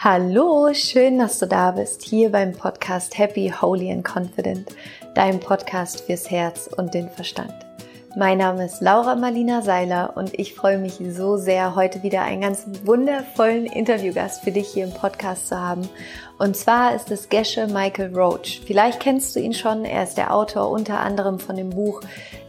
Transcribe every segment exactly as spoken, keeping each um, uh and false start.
Hallo, schön, dass du da bist, hier beim Podcast Happy, Holy and Confident, deinem Podcast fürs Herz und den Verstand. Mein Name ist Laura Malina Seiler und ich freue mich so sehr, heute wieder einen ganz wundervollen Interviewgast für dich hier im Podcast zu haben. Und zwar ist es Geshe Michael Roach. Vielleicht kennst du ihn schon, er ist der Autor unter anderem von dem Buch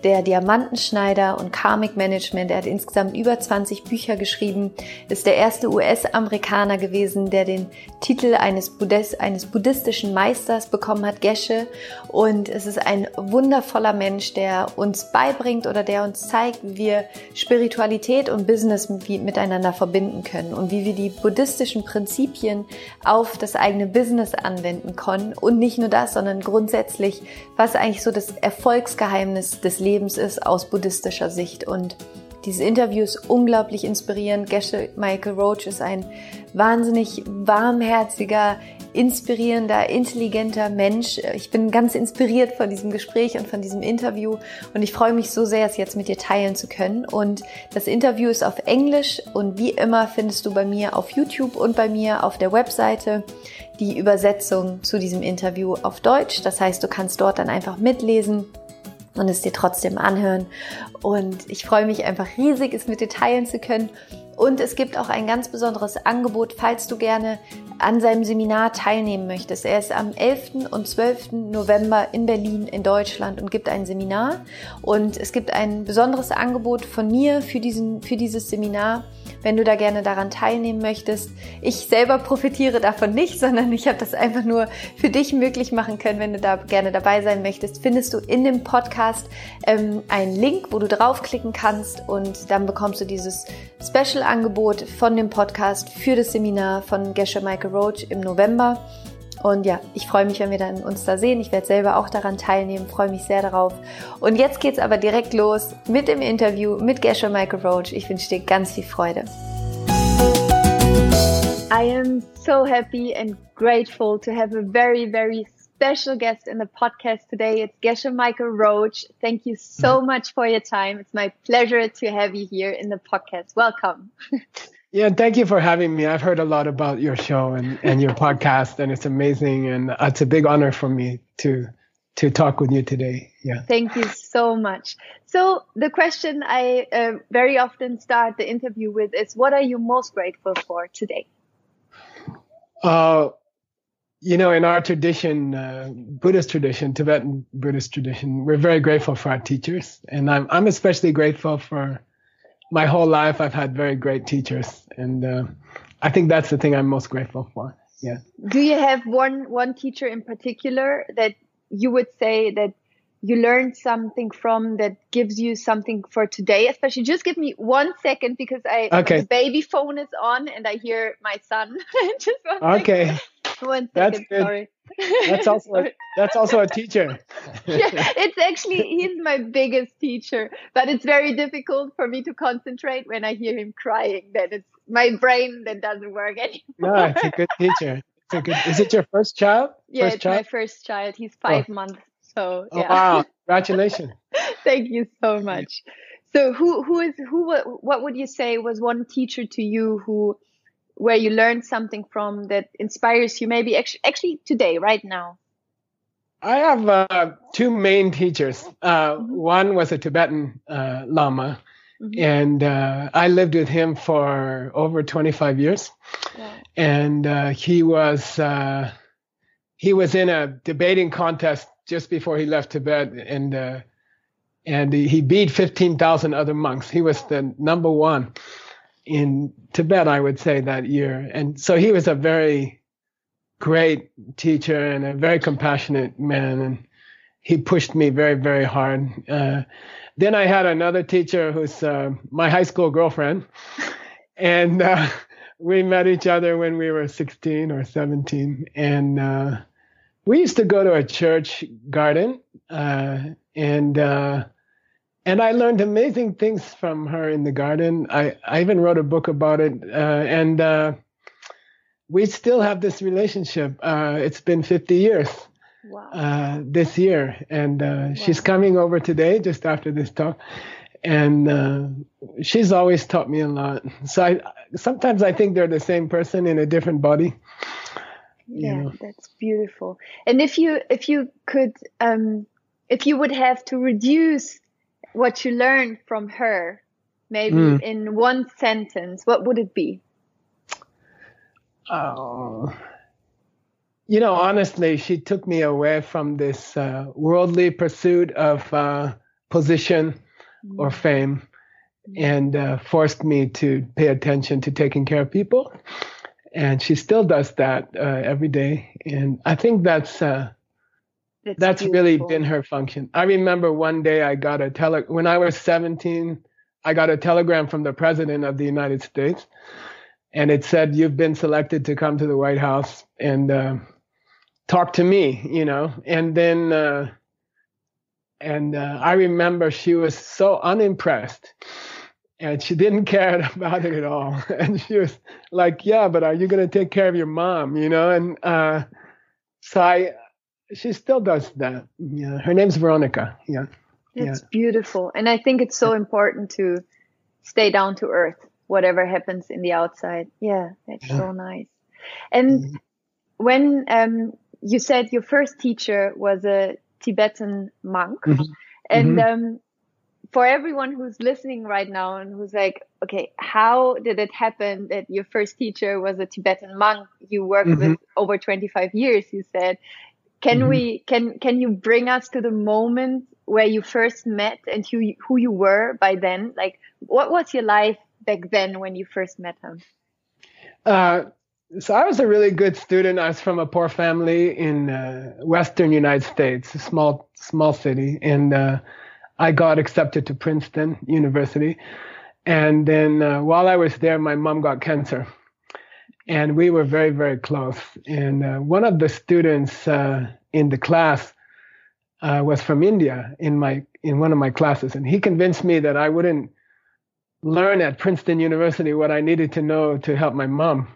Der Diamantenschneider und Karmic Management. Er hat insgesamt über zwanzig Bücher geschrieben, ist der erste U S-Amerikaner gewesen, der den Titel eines, Buddhist, eines buddhistischen Meisters bekommen hat, Geshe. Und es ist ein wundervoller Mensch, der uns beibringt oder der uns zeigt, wie wir Spiritualität und Business miteinander verbinden können und wie wir die buddhistischen Prinzipien auf das eigene Business anwenden können und nicht nur das, sondern grundsätzlich, was eigentlich so das Erfolgsgeheimnis des Lebens ist aus buddhistischer Sicht. Und dieses Interview ist unglaublich inspirierend. Geshe Michael Roach ist ein wahnsinnig warmherziger, inspirierender, intelligenter Mensch. Ich bin ganz inspiriert von diesem Gespräch und von diesem Interview und ich freue mich so sehr, es jetzt mit dir teilen zu können. Und das Interview ist auf Englisch und wie immer findest du bei mir auf YouTube und bei mir auf der Webseite die Übersetzung zu diesem Interview auf Deutsch. Das heißt, du kannst dort dann einfach mitlesen und es dir trotzdem anhören. Und ich freue mich einfach riesig, es mit dir teilen zu können. Und es gibt auch ein ganz besonderes Angebot, falls du gerne an seinem Seminar teilnehmen möchtest. Er ist am elften und zwölften November in Berlin in Deutschland und gibt ein Seminar. Und es gibt ein besonderes Angebot von mir für diesen, für dieses Seminar, wenn du da gerne daran teilnehmen möchtest. Ich selber profitiere davon nicht, sondern ich habe das einfach nur für dich möglich machen können, wenn du da gerne dabei sein möchtest. Findest du in dem Podcast ähm, einen Link, wo du draufklicken kannst und dann bekommst du dieses Special-Angebot von dem Podcast für das Seminar von Geshe Michael Roach im November. Und ja, ich freue mich, wenn wir dann uns da sehen. Ich werde selber auch daran teilnehmen, freue mich sehr darauf. Und jetzt geht's aber direkt los mit dem Interview mit Geshe Michael Roach. Ich wünsche dir ganz viel Freude. I am so happy and grateful to have a very, very special guest in the podcast today. It's Geshe Michael Roach. Thank you so much for your time. It's my pleasure to have you here in the podcast. Welcome. Yeah, and thank you for having me. I've heard a lot about your show and, and your podcast, and it's amazing. And it's a big honor for me to to talk with you today. Yeah. Thank you so much. So the question I uh, very often start the interview with is, what are you most grateful for today? Uh, you know, in our tradition, uh, Buddhist tradition, Tibetan Buddhist tradition, we're very grateful for our teachers. And I'm I'm especially grateful for my whole life, I've had very great teachers, and uh, I think that's the thing I'm most grateful for. Yeah. Do you have one one teacher in particular that you would say that you learned something from that gives you something for today? Especially, just give me one second because I okay. My baby phone is on and I hear my son. Just one okay. Second. One second, that's sorry. That's also a, that's also a teacher. Yeah, it's actually he's my biggest teacher, but it's very difficult for me to concentrate when I hear him crying. That it's my brain that doesn't work anymore. No, it's a good teacher. It's a good. Is it your first child? Yeah, first it's child? My first child. He's five oh. months. So yeah. Oh, wow! Congratulations. Thank you so much. So who who is who? What would you say was one teacher to you who? Where you learned something from that inspires you maybe actually, actually today, right now? I have uh, two main teachers. Uh, mm-hmm. One was a Tibetan uh, Lama, mm-hmm. and uh, I lived with him for over twenty-five years. Yeah. And uh, he was uh, he was in a debating contest just before he left Tibet, and uh, and he beat fifteen thousand other monks. He was the number one in Tibet, I would say, that year. And so he was a very great teacher and a very compassionate man. And he pushed me very, very hard. Uh, then I had another teacher who's uh, my high school girlfriend. And uh, we met each other when we were sixteen or seventeen. And uh, we used to go to a church garden. Uh, and... Uh, And I learned amazing things from her in the garden. I, I even wrote a book about it. Uh, and uh, we still have this relationship. Uh, it's been fifty years wow. uh, this year. And uh, wow. she's coming over today, just after this talk. And uh, she's always taught me a lot. So I, sometimes I think they're the same person in a different body. Yeah, you know. That's beautiful. And if you if you could, um, if you would have to reduce what you learned from her, maybe mm. in one sentence, what would it be? Oh, you know, honestly, she took me away from this uh, worldly pursuit of uh, position or fame, and uh, forced me to pay attention to taking care of people. And she still does that uh, every day. And I think that's uh, that's, that's really been her function. I remember one day I got a tele- when I was seventeen, I got a telegram from the president of the United States. And it said, you've been selected to come to the White House and uh, talk to me, you know. And then... Uh, And uh, I remember she was so unimpressed, and she didn't care about it at all. And she was like, "Yeah, but are you going to take care of your mom?" You know. And uh, so I, she still does that. Yeah, her name's Veronica. Yeah, it's yeah. beautiful, and I think it's so important to stay down to earth, whatever happens in the outside. Yeah, that's yeah. so nice. And mm-hmm. when um, you said your first teacher was a Tibetan monk, mm-hmm. and mm-hmm. um, for everyone who's listening right now and who's like, okay, how did it happen that your first teacher was a Tibetan monk you worked mm-hmm. with over twenty-five years, you said? Can mm-hmm. we can can you bring us to the moment where you first met and who, who you were by then? Like, what was your life back then when you first met him? Uh So I was a really good student. I was from a poor family in uh, western United States, a small small city, and uh, I got accepted to Princeton University. And then uh, while I was there, my mom got cancer, and we were very very close. And uh, one of the students uh, in the class uh, was from India in my in one of my classes, and he convinced me that I wouldn't learn at Princeton University what I needed to know to help my mom.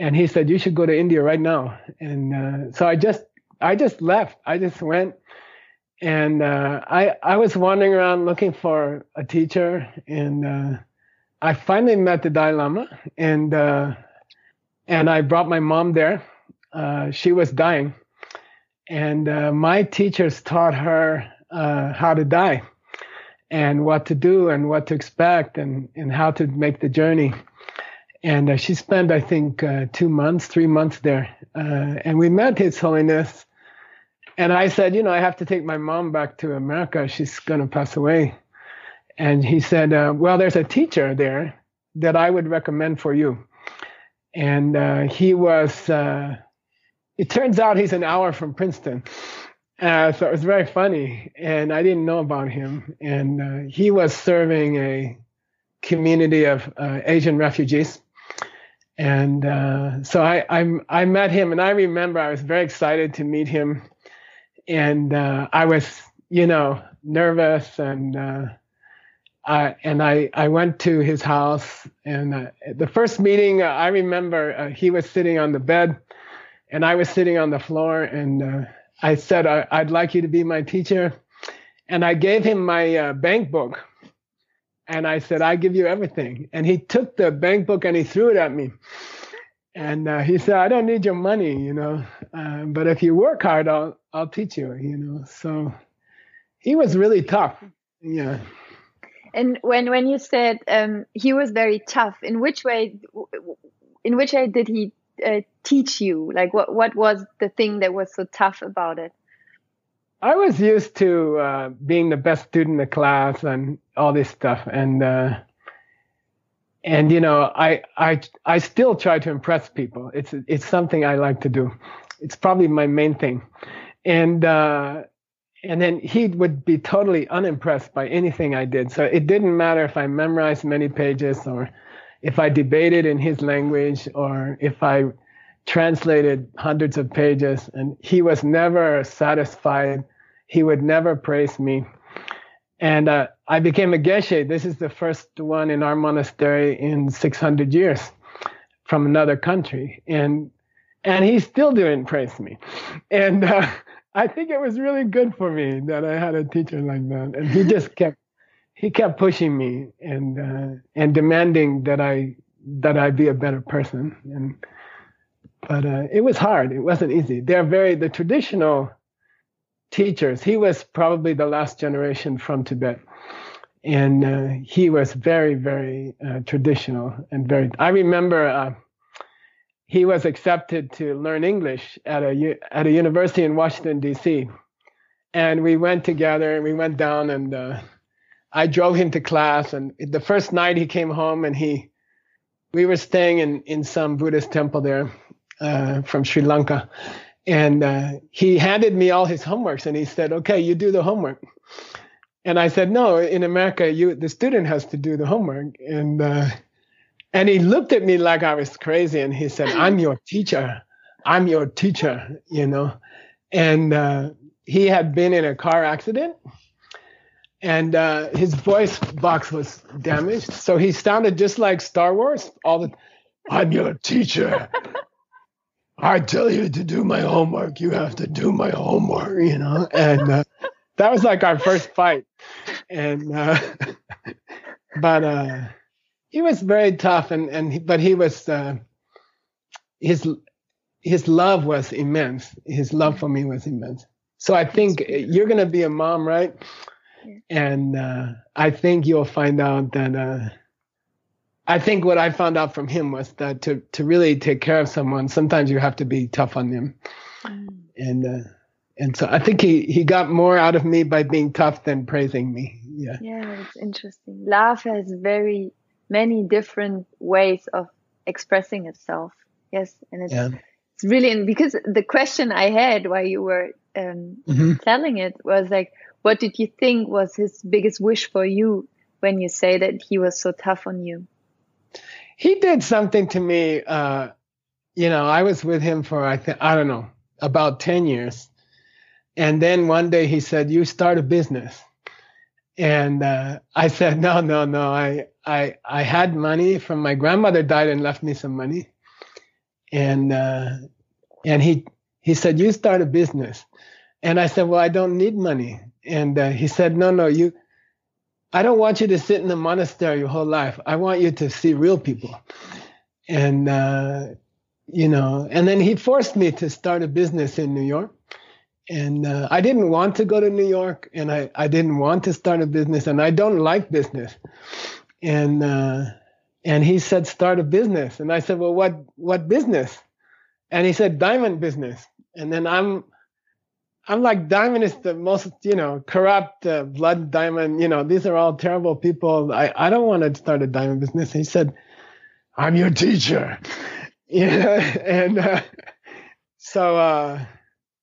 And he said, you should go to India right now. And uh, so I just I just left. I just went. And uh, I, I was wandering around looking for a teacher. And uh, I finally met the Dalai Lama. And, uh, and I brought my mom there. Uh, she was dying. And uh, my teachers taught her uh, how to die and what to do and what to expect and, and how to make the journey. And uh, she spent, I think, uh, two months, three months there. Uh, and we met His Holiness. And I said, you know, I have to take my mom back to America. She's going to pass away. And he said, uh, well, there's a teacher there that I would recommend for you. And uh, he was, uh, it turns out he's an hour from Princeton. Uh, so it was very funny. And I didn't know about him. And uh, he was serving a community of uh, Asian refugees. And uh, so I, I I met him, and I remember I was very excited to meet him, and uh, I was, you know, nervous, and uh, I and I I went to his house, and uh, the first meeting uh, I remember uh, he was sitting on the bed, and I was sitting on the floor, and uh, I said I, I'd like you to be my teacher, and I gave him my uh, bank book. And I said, I give you everything. And he took the bank book and he threw it at me. And uh, he said, I don't need your money, you know, uh, but if you work hard, I'll, I'll teach you, you know. So he was really tough. Yeah. And when, when you said um, he was very tough, in which way, in which way did he uh, teach you? Like, what, what was the thing that was so tough about it? I was used to uh, being the best student in the class and all this stuff, and uh, and you know, I I I still try to impress people. It's it's something I like to do. It's probably my main thing, and uh, and then he would be totally unimpressed by anything I did. So it didn't matter if I memorized many pages, or if I debated in his language, or if I translated hundreds of pages, and he was never satisfied. He would never praise me. And uh, I became a Geshe. This is the first one in our monastery in six hundred years from another country. And and he still didn't praise me. And uh, I think it was really good for me that I had a teacher like that. And he just kept, he kept pushing me and uh, and demanding that I that I be a better person. And but uh, it was hard. It wasn't easy. They're very the traditional teachers. He was probably the last generation from Tibet, and uh, he was very very uh, traditional and very. I remember. Uh, He was accepted to learn English at a at a university in Washington D C, and we went together. And we went down, and uh, I drove him to class. And the first night he came home, and he we were staying in, in some Buddhist temple there uh, from Sri Lanka, and uh, he handed me all his homeworks, and he said, "Okay, you do the homework." And I said, "No, in America, you the student has to do the homework." And uh, And he looked at me like I was crazy, and he said, "I'm your teacher. I'm your teacher," you know. And uh, he had been in a car accident, and uh, his voice box was damaged. So he sounded just like Star Wars. All the, "I'm your teacher. I tell you to do my homework. You have to do my homework," you know. And uh, that was like our first fight. And uh, but... Uh, He was very tough, and, and but he was uh, his his love was immense. His love for me was immense. So I think you're going to be a mom, right? Yeah. And uh, I think you'll find out that uh, I think what I found out from him was that to to really take care of someone, sometimes you have to be tough on them. Mm. And uh, and so I think he he got more out of me by being tough than praising me. Yeah. Yeah, it's interesting. Love has very many different ways of expressing itself. Yes. And it's, yeah. it's really, and because the question I had while you were um, mm-hmm. telling it was like, what did you think was his biggest wish for you when you say that he was so tough on you? He did something to me. Uh, you know, I was with him for, I think, I don't know, about ten years. And then one day he said, "You start a business." And uh, I said, no, no, no, I, I, I had money from my grandmother died and left me some money. And, uh, and he, he said, "You start a business." And I said, "Well, I don't need money." And uh, he said, no, no, you, I don't want you to sit in the monastery your whole life. I want you to see real people. And, uh, you know, and then he forced me to start a business in New York. And uh, I didn't want to go to New York, and I, I didn't want to start a business, and I don't like business. And uh, and he said, "Start a business." And I said, "Well, what what business?" And he said, "Diamond business." And then I'm I'm like, Diamond is the most, you know, corrupt, uh, blood diamond. You know, these are all terrible people. I, I don't want to start a diamond business. And he said, "I'm your teacher." Yeah, and uh, so... Uh,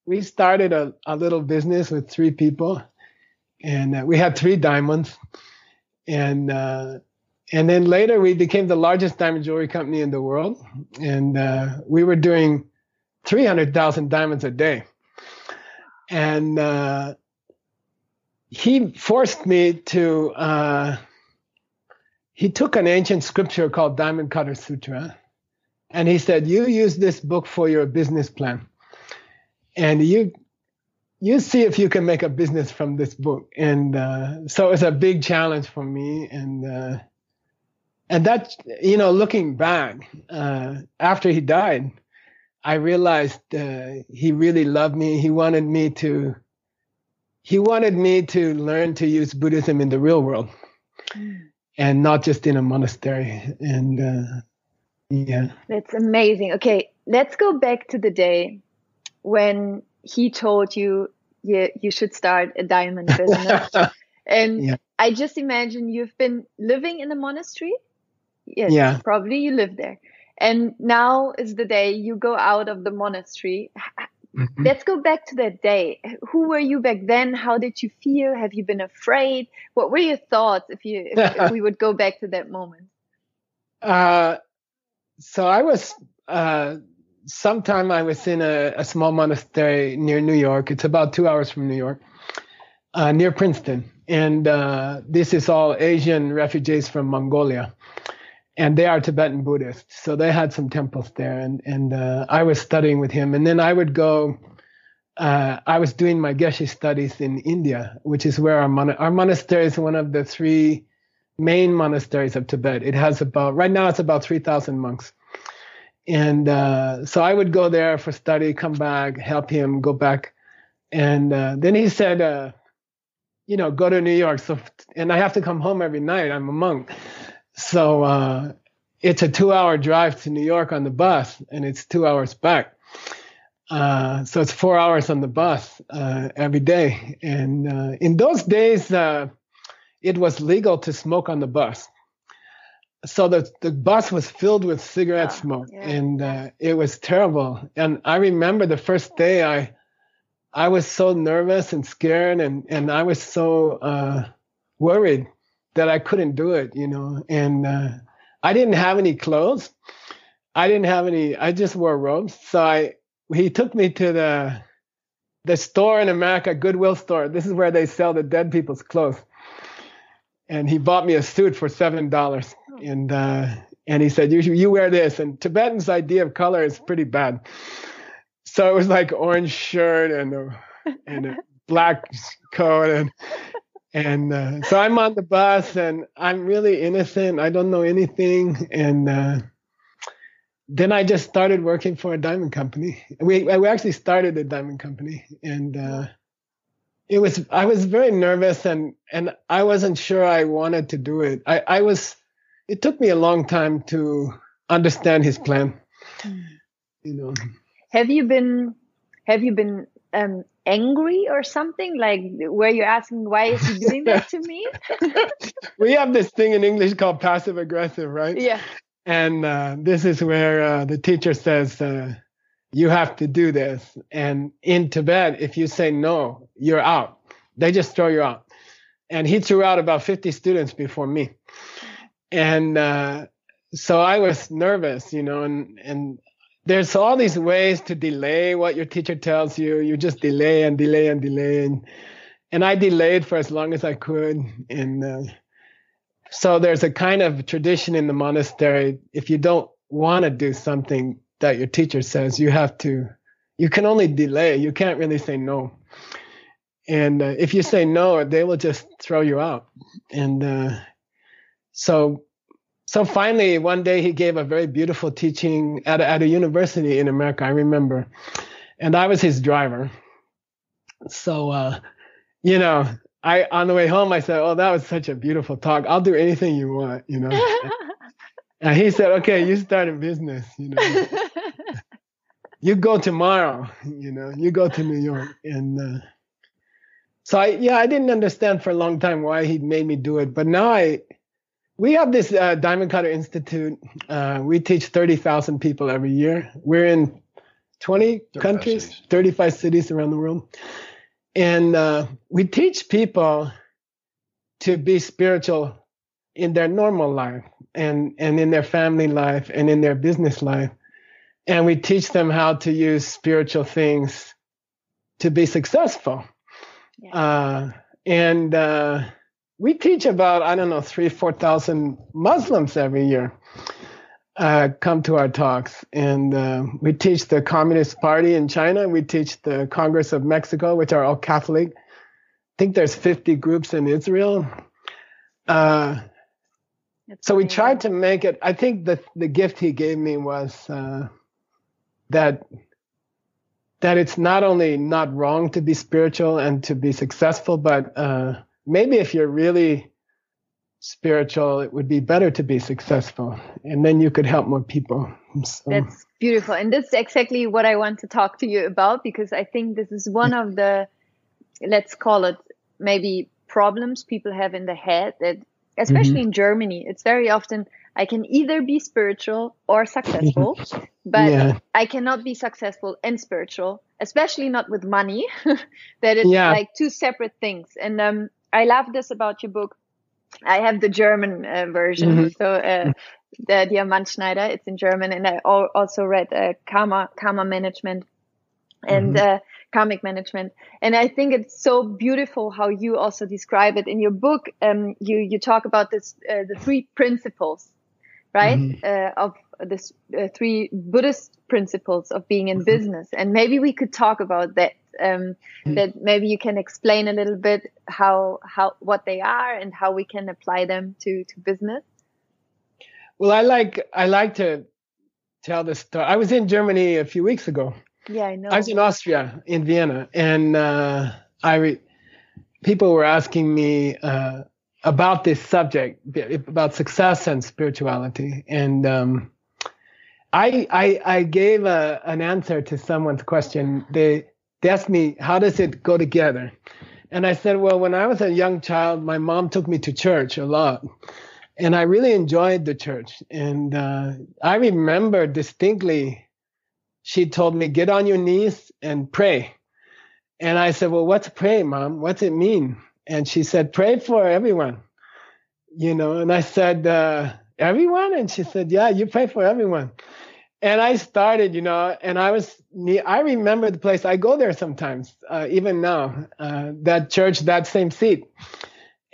We started a, a little business with three people, and uh, we had three diamonds. And uh, and then later we became the largest diamond jewelry company in the world. And uh, we were doing three hundred thousand diamonds a day. And uh, he forced me to, uh, he took an ancient scripture called Diamond Cutter Sutra, and he said, "You use this book for your business plan. And you you see if you can make a business from this book." And uh, so it's a big challenge for me. And uh, and that, you know, looking back, uh, after he died, I realized uh, he really loved me. He wanted me to he wanted me to learn to use Buddhism in the real world, and not just in a monastery. And uh, yeah, that's amazing. Okay, let's go back to the day when he told you, yeah, you should start a diamond business. And yeah. I just imagine you've been living in a monastery. Yes, yeah. Probably you live there. And now is the day you go out of the monastery. Mm-hmm. Let's go back to that day. Who were you back then? How did you feel? Have you been afraid? What were your thoughts if you if, if we would go back to that moment? Uh, so I was... Uh, Sometime I was in a, a small monastery near New York. It's about two hours from New York, uh, near Princeton. And uh, this is all Asian refugees from Mongolia. And they are Tibetan Buddhists. So they had some temples there. And, and uh, I was studying with him. And then I would go uh, I was doing my Geshe studies in India, which is where our, mon- our monastery is one of the three main monasteries of Tibet. It has about, right now it's about three thousand monks. And uh, so I would go there for study, come back, help him, go back. And uh, then he said, uh, you know, go to New York. So, and I have to come home every night. I'm a monk. So uh, it's a two-hour drive to New York on the bus, and it's two hours back. Uh, so it's four hours on the bus uh, every day. And uh, in those days, uh, it was legal to smoke on the bus. So the, the bus was filled with cigarette oh, smoke, yeah. and uh, it was terrible. And I remember the first day, I I was so nervous and scared, and, and I was so uh, worried that I couldn't do it, you know. And uh, I didn't have any clothes. I didn't have any. I just wore robes. So I he took me to the the store in America, Goodwill store. This is where they sell the dead people's clothes. And he bought me a suit for seven dollars. And uh, and he said, you you wear this. And Tibetan's idea of color is pretty bad. So it was like orange shirt and a, and a black coat. And and uh, so I'm on the bus, and I'm really innocent. I don't know anything. And uh, then I just started working for a diamond company. We, we actually started a diamond company. And uh, it was I was very nervous, and, and I wasn't sure I wanted to do it. I, I was... It took me a long time to understand his plan. You know. Have you been, have you been um, angry or something? Like, were you asking, why is he doing that to me? We have this thing in English called passive aggressive, right? Yeah. And uh, this is where uh, the teacher says, uh, you have to do this. And in Tibet, if you say no, you're out. They just throw you out. And he threw out about fifty students before me. And uh, so I was nervous, you know, and, and there's all these ways to delay what your teacher tells you. You just delay and delay and delay. And, and I delayed for as long as I could. And uh, so there's a kind of tradition in the monastery. If you don't want to do something that your teacher says, you have to, you can only delay. You can't really say no. And uh, if you say no, they will just throw you out. And uh, so, so finally, one day he gave a very beautiful teaching at a, at a university in America, I remember, and I was his driver. So, uh, you know, I on the way home I said, "Oh, that was such a beautiful talk. I'll do anything you want," you know. And he said, "Okay, you start a business, you know. You go tomorrow, you know. You go to New York." And uh, so, I, yeah, I didn't understand for a long time why he made me do it, but now I. We have this uh, Diamond Cutter Institute. Uh, we teach thirty thousand people every year. We're in twenty countries, cities. thirty-five cities around the world. And uh, we teach people to be spiritual in their normal life and, and in their family life and in their business life. And we teach them how to use spiritual things to be successful. Yeah. Uh, and... Uh, We teach about, I don't know, three, four thousand Muslims every year uh, come to our talks. And uh, we teach the Communist Party in China. We teach the Congress of Mexico, which are all Catholic. I think there's fifty groups in Israel. Uh, so we tried to make it. I think the, the gift he gave me was uh, that that it's not only not wrong to be spiritual and to be successful, but... Uh, Maybe if you're really spiritual, it would be better to be successful, and then you could help more people. So. That's beautiful. And that's exactly what I want to talk to you about, because I think this is one of the, let's call it maybe problems people have in the head, that especially mm-hmm. in Germany, it's very often, I can either be spiritual or successful, but yeah. I cannot be successful and spiritual, especially not with money, that it's yeah. like two separate things. And, um, I love this about your book. I have the German uh, version, mm-hmm. so uh, the Diamantenschneider. It's in German, and I al- also read uh, Karma, Karma Management, and mm-hmm. uh, Karmic Management. And I think it's so beautiful how you also describe it in your book. Um, you you talk about this uh, the three principles, right? Mm-hmm. Uh, of this uh, three Buddhist principles of being in mm-hmm. business, and maybe we could talk about that um, but maybe you can explain a little bit how how what they are and how we can apply them to to business. Well, I like I like to tell this story. I was in Germany a few weeks ago. Yeah, I know. I was in Austria, in Vienna, and uh, I re- people were asking me uh, about this subject, about success and spirituality, and um, I, I I gave a, an answer to someone's question. They, they asked me, "How does it go together?" And I said, "Well, when I was a young child, my mom took me to church a lot." And I really enjoyed the church. And uh, I remember distinctly, she told me, get on your knees and pray. And I said, well, what's pray, Mom? What's it mean? And she said, pray for everyone. You know, and I said, uh, everyone? And she said, yeah, you pray for everyone. And I started, you know, and I was, I remember the place. I go there sometimes, uh, even now, uh, that church, that same seat.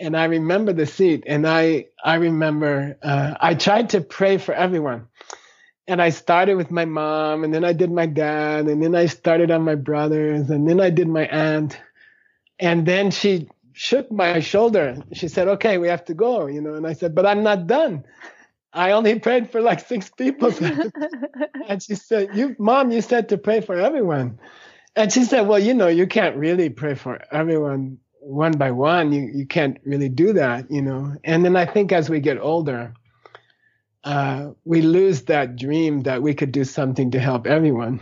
And I remember the seat, and I I remember uh, I tried to pray for everyone. And I started with my mom, and then I did my dad, and then I started on my brothers, and then I did my aunt. And then she shook my shoulder. She said, okay, we have to go, you know. And I said, but I'm not done. I only prayed for like six people. And she said, "You, Mom, you said to pray for everyone." And she said, well, you know, you can't really pray for everyone one by one, you, you can't really do that, you know. And then I think as we get older, uh, we lose that dream that we could do something to help everyone.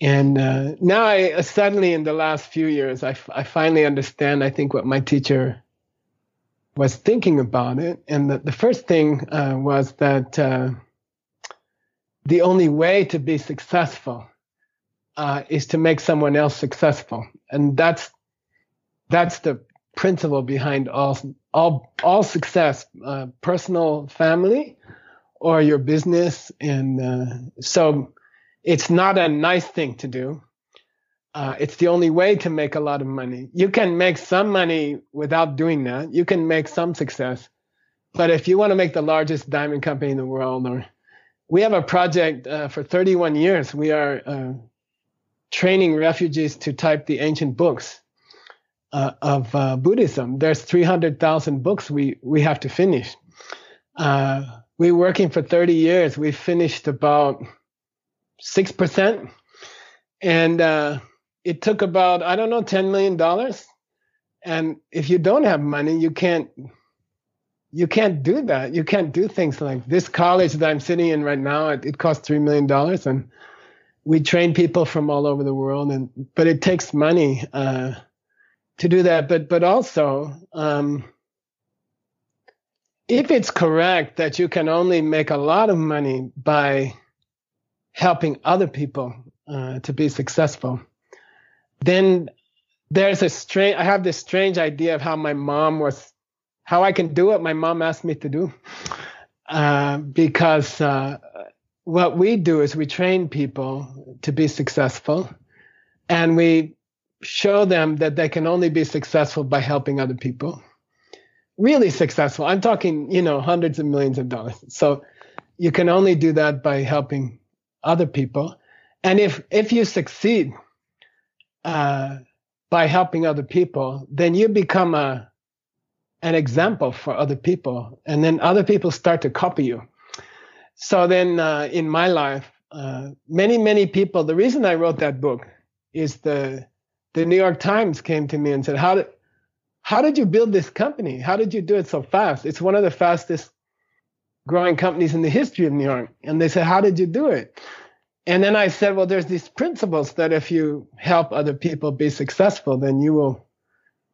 And uh, now I uh, suddenly in the last few years, I, f- I finally understand, I think, what my teacher was thinking about it. And the, the first thing uh, was that uh, the only way to be successful uh, is to make someone else successful. And that's That's the principle behind all all all success, uh, personal, family, or your business. And uh, so it's not a nice thing to do. Uh, it's the only way to make a lot of money. You can make some money without doing that. You can make some success. But if you want to make the largest diamond company in the world, or we have a project uh, for thirty-one years, we are uh, training refugees to type the ancient books. Uh, of uh, Buddhism. There's three hundred thousand books we, we have to finish. Uh, we're working for thirty years. We've finished about six percent. And uh, it took about, I don't know, ten million dollars. And if you don't have money, you can't, you can't do that. You can't do things like this college that I'm sitting in right now, it, it costs three million dollars. And we train people from all over the world. And but it takes money. Uh, to do that, but but also, um, if it's correct that you can only make a lot of money by helping other people uh, to be successful, then there's a strange, I have this strange idea of how my mom was, how I can do what my mom asked me to do, uh, because uh, what we do is we train people to be successful, and we show them that they can only be successful by helping other people. Really successful. I'm talking, you know, hundreds of millions of dollars. So you can only do that by helping other people. And if, if you succeed uh, by helping other people, then you become a an example for other people. And then other people start to copy you. So then uh, in my life, uh, many, many people, the reason I wrote that book is the The New York Times came to me and said, how did, how did you build this company? How did you do it so fast? It's one of the fastest growing companies in the history of New York. And they said, how did you do it? And then I said, well, there's these principles that if you help other people be successful, then you will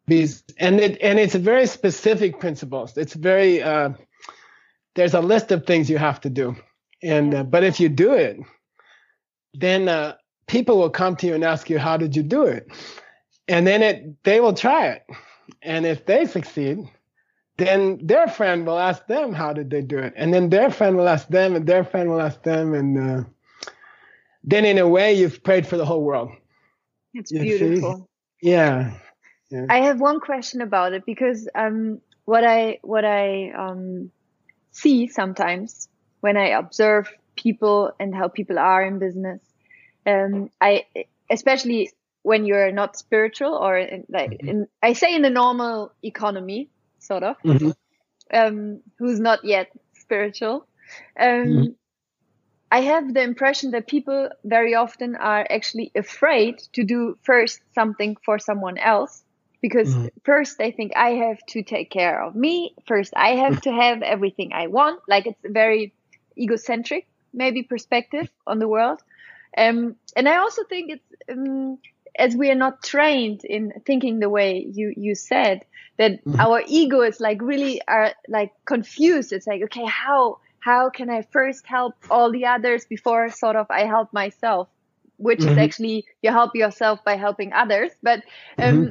be. And it and it's very specific principles. It's very, uh, there's a list of things you have to do. And uh, but if you do it, then uh, people will come to you and ask you, how did you do it? And then it, they will try it. And if they succeed, then their friend will ask them, how did they do it? And then their friend will ask them, and their friend will ask them. And uh, then in a way, you've prayed for the whole world. It's you beautiful. See? Yeah. Yeah. I have one question about it, because um, what I, what I um, see sometimes when I observe people and how people are in business, Um, I, especially when you're not spiritual, or in, like mm-hmm. in, I say in the normal economy, sort of, mm-hmm. um, who's not yet spiritual. Um, mm-hmm. I have the impression that people very often are actually afraid to do first something for someone else, because mm-hmm. first they think I have to take care of me. First, I have to have everything I want. Like, it's a very egocentric, maybe, perspective on the world. Um, and I also think it's, um, as we are not trained in thinking the way you, you said, that mm-hmm. our ego is like really are like confused. It's like, okay, how, how can I first help all the others before sort of I help myself, which mm-hmm. is actually you help yourself by helping others. But um, mm-hmm.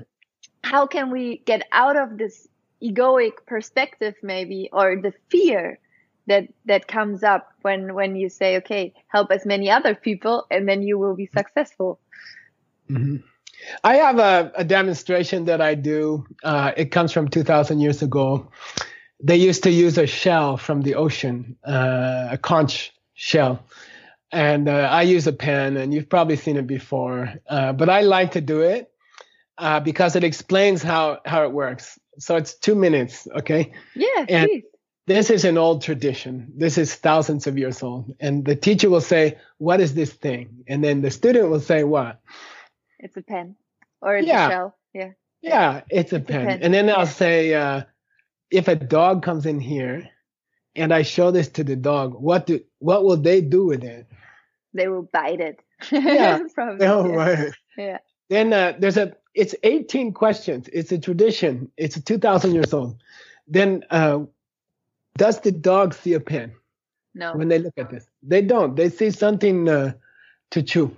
how can we get out of this egoic perspective, maybe, or the fear that that comes up when, when you say, okay, help as many other people and then you will be successful? Mm-hmm. I have a, a demonstration that I do. Uh, it comes from two thousand years ago. They used to use a shell from the ocean, uh, a conch shell. And uh, I use a pen, and you've probably seen it before. Uh, but I like to do it uh, because it explains how, how it works. So it's two minutes, okay? Yeah, and please. This is an old tradition. This is thousands of years old. And the teacher will say, what is this thing? And then the student will say, what? It's a pen. Or it's yeah. a shell. Yeah. Yeah, it's a, it's pen. a pen. And then I'll yeah. say, uh, if a dog comes in here and I show this to the dog, what do what will they do with it? They will bite it. Yeah. Probably. Oh, yeah. Right. Yeah. Then uh, there's a, it's eighteen questions. It's a tradition. It's two thousand years old. Then, uh, does the dog see a pen? No. When they look at this, they don't. They see something uh, to chew.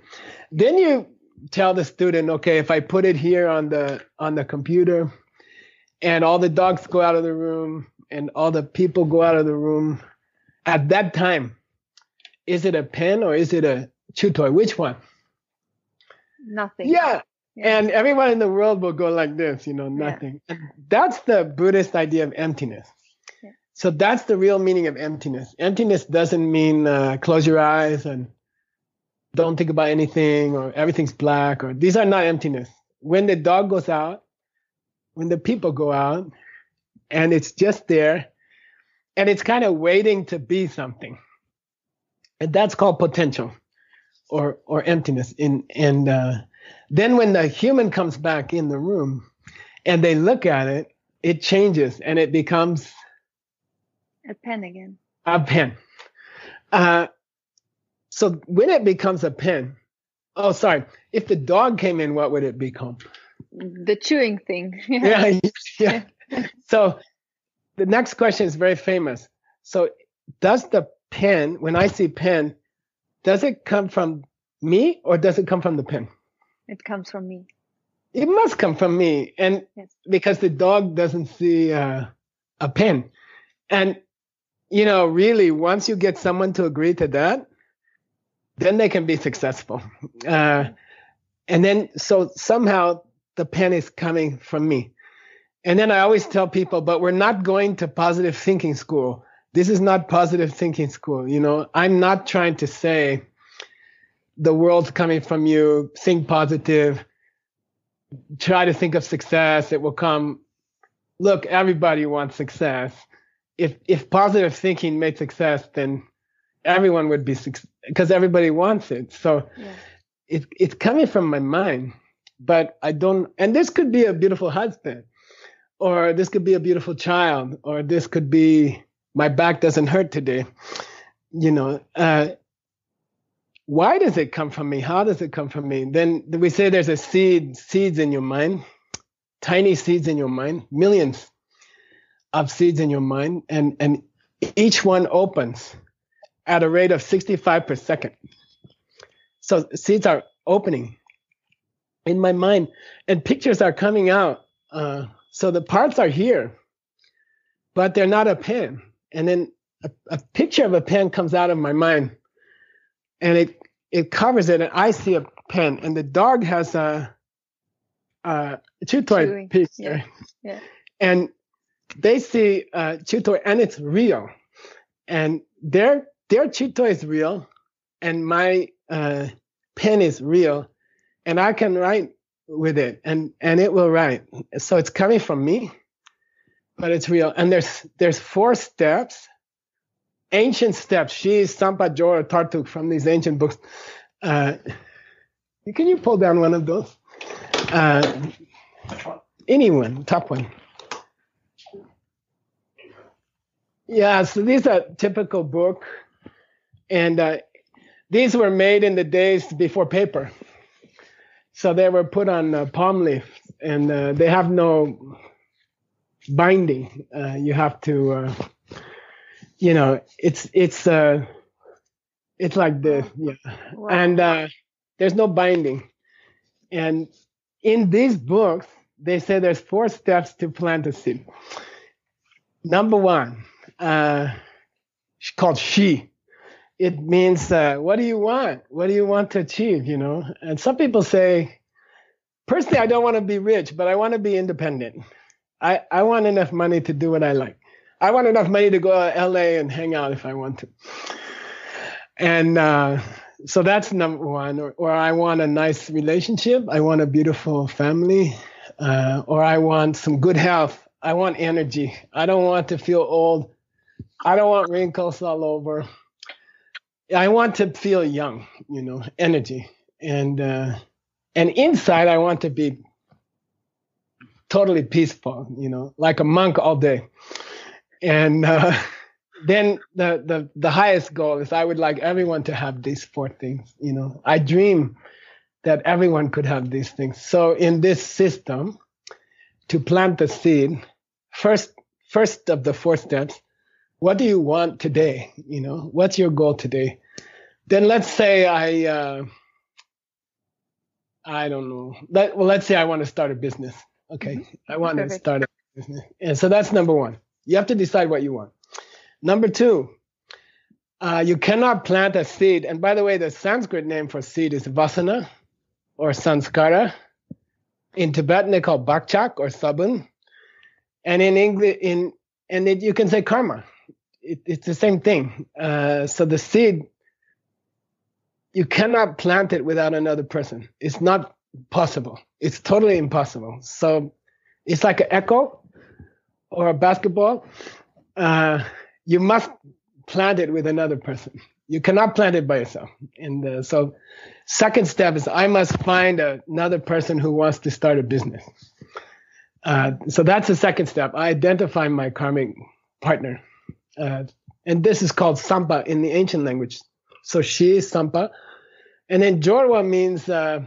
Then you tell the student, okay, if I put it here on the on the computer, and all the dogs go out of the room, and all the people go out of the room, at that time, is it a pen or is it a chew toy? Which one? Nothing. Yeah. Yeah. And everyone in the world will go like this, you know, nothing. Yeah. That's the Buddhist idea of emptiness. So that's the real meaning of emptiness. Emptiness doesn't mean uh, close your eyes and don't think about anything, or everything's black, or these are not emptiness. When the dog goes out, when the people go out, and it's just there, and it's kind of waiting to be something. And that's called potential or or emptiness. In, and uh, then when the human comes back in the room and they look at it, it changes and it becomes... a pen again. A pen. Uh, so when it becomes a pen, oh, sorry. If the dog came in, what would it become? The chewing thing. Yeah. Yeah, yeah. So the next question is very famous. So does the pen, when I see pen, does it come from me or does it come from the pen? It comes from me. It must come from me. And yes. Because the dog doesn't see uh, a pen. And you know, really, once you get someone to agree to that, then they can be successful. Uh, and then, so somehow the pen is coming from me. And then I always tell people, but we're not going to positive thinking school. This is not positive thinking school. You know, I'm not trying to say the world's coming from you, think positive, try to think of success, it will come. Look, everybody wants success. If if positive thinking made success, then everyone would be successful because everybody wants it. So yeah. it, it's coming from my mind, but I don't. And this could be a beautiful husband, or this could be a beautiful child, or this could be my back doesn't hurt today. You know, uh, why does it come from me? How does it come from me? Then we say there's a seed, seeds in your mind, tiny seeds in your mind, millions of seeds in your mind, and, and each one opens at a rate of sixty-five per second. So seeds are opening in my mind, and pictures are coming out. Uh, so the parts are here, but they're not a pen. And then a, a picture of a pen comes out of my mind, and it, it covers it, and I see a pen, and the dog has a, a chew toy piece. Yeah. Yeah. And they see uh, chew toy, and it's real, and their their chew toy is real, and my uh, pen is real, and I can write with it, and and it will write. So it's coming from me, but it's real. And there's there's four steps, ancient steps. She, Sampajoya Tartuk, from these ancient books. Uh, can you pull down one of those? Uh, anyone, top one. Yeah, so these are typical book, and uh, these were made in the days before paper. So they were put on uh, palm leaf, and uh, they have no binding. Uh, you have to, uh, you know, it's it's uh, it's like this, yeah. Wow. And uh, there's no binding. And in these books, they say there's four steps to plant a seed. Number one. Uh, it's called she. It means, uh, what do you want? What do you want to achieve, you know? And some people say, personally, I don't want to be rich, but I want to be independent. I, I want enough money to do what I like. I want enough money to go to L A and hang out if I want to. And uh, so that's number one. Or, or I want a nice relationship. I want a beautiful family. Uh, or I want some good health. I want energy. I don't want to feel old. I don't want wrinkles all over. I want to feel young, you know, energy. And uh, and inside, I want to be totally peaceful, you know, like a monk all day. And uh, then the, the, the highest goal is I would like everyone to have these four things, you know. I dream that everyone could have these things. So in this system, to plant the seed, first first of the four steps, what do you want today? You know, what's your goal today? Then let's say I, uh, I don't know. Let, well, let's say I want to start a business. Okay, mm-hmm. I want Perfect. to start a business. And so that's number one. You have to decide what you want. Number two, uh, you cannot plant a seed. And by the way, the Sanskrit name for seed is vasana or sanskara. In Tibetan, they call bakchak or sabun. And in English, in and it, you can say karma. It, it's the same thing. Uh, so the seed, you cannot plant it without another person. It's not possible. It's totally impossible. So it's like an echo or a basketball. Uh, you must plant it with another person. You cannot plant it by yourself. And uh, so second step is I must find a, another person who wants to start a business. Uh, so that's the second step. I identify my karmic partner. Uh, and this is called Sampa in the ancient language. So she is Sampa. And then Jorwa means uh,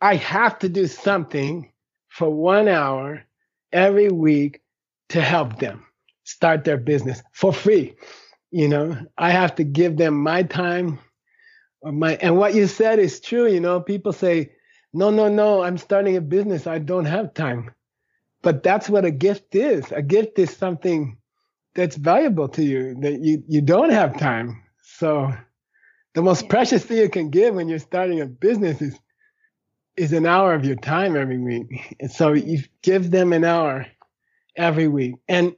I have to do something for one hour every week to help them start their business for free. You know, I have to give them my time or my, and what you said is true. You know, people say, no, no, no, I'm starting a business. I don't have time. But that's what a gift is. A gift is something that's valuable to you, that you, you don't have time. So the most yeah. precious thing you can give when you're starting a business is, is an hour of your time every week. And so you give them an hour every week. And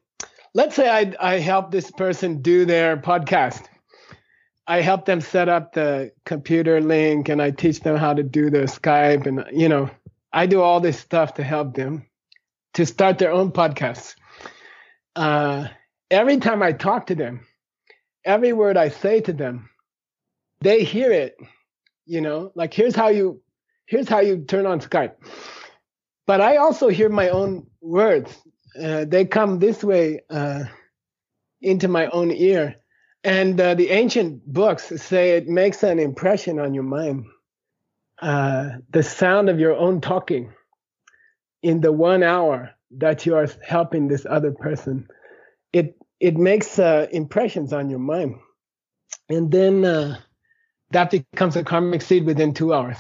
let's say I, I help this person do their podcast. I help them set up the computer link, and I teach them how to do their Skype. And, you know, I do all this stuff to help them to start their own podcasts. Uh, every time I talk to them, every word I say to them, they hear it, you know, like here's how you here's how you turn on Skype. But I also hear my own words. Uh, they come this way uh, into my own ear. And uh, the ancient books say it makes an impression on your mind. Uh, the sound of your own talking in the one hour that you are helping this other person, it it makes uh, impressions on your mind. And then uh, that becomes a karmic seed within two hours.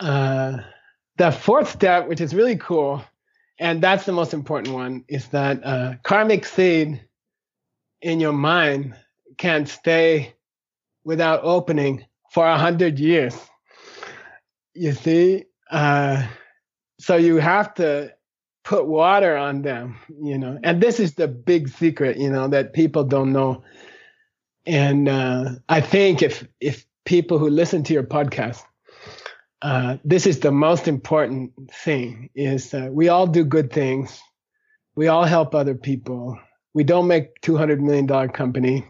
Uh, the fourth step, which is really cool, and that's the most important one, is that uh, karmic seed in your mind can stay without opening for a hundred years. You see? Uh, so you have to put water on them, you know. And this is the big secret, you know, that people don't know. And uh, I think if if people who listen to your podcast uh, this is the most important thing, is that we all do good things. We all help other people. We don't make two hundred million dollars company.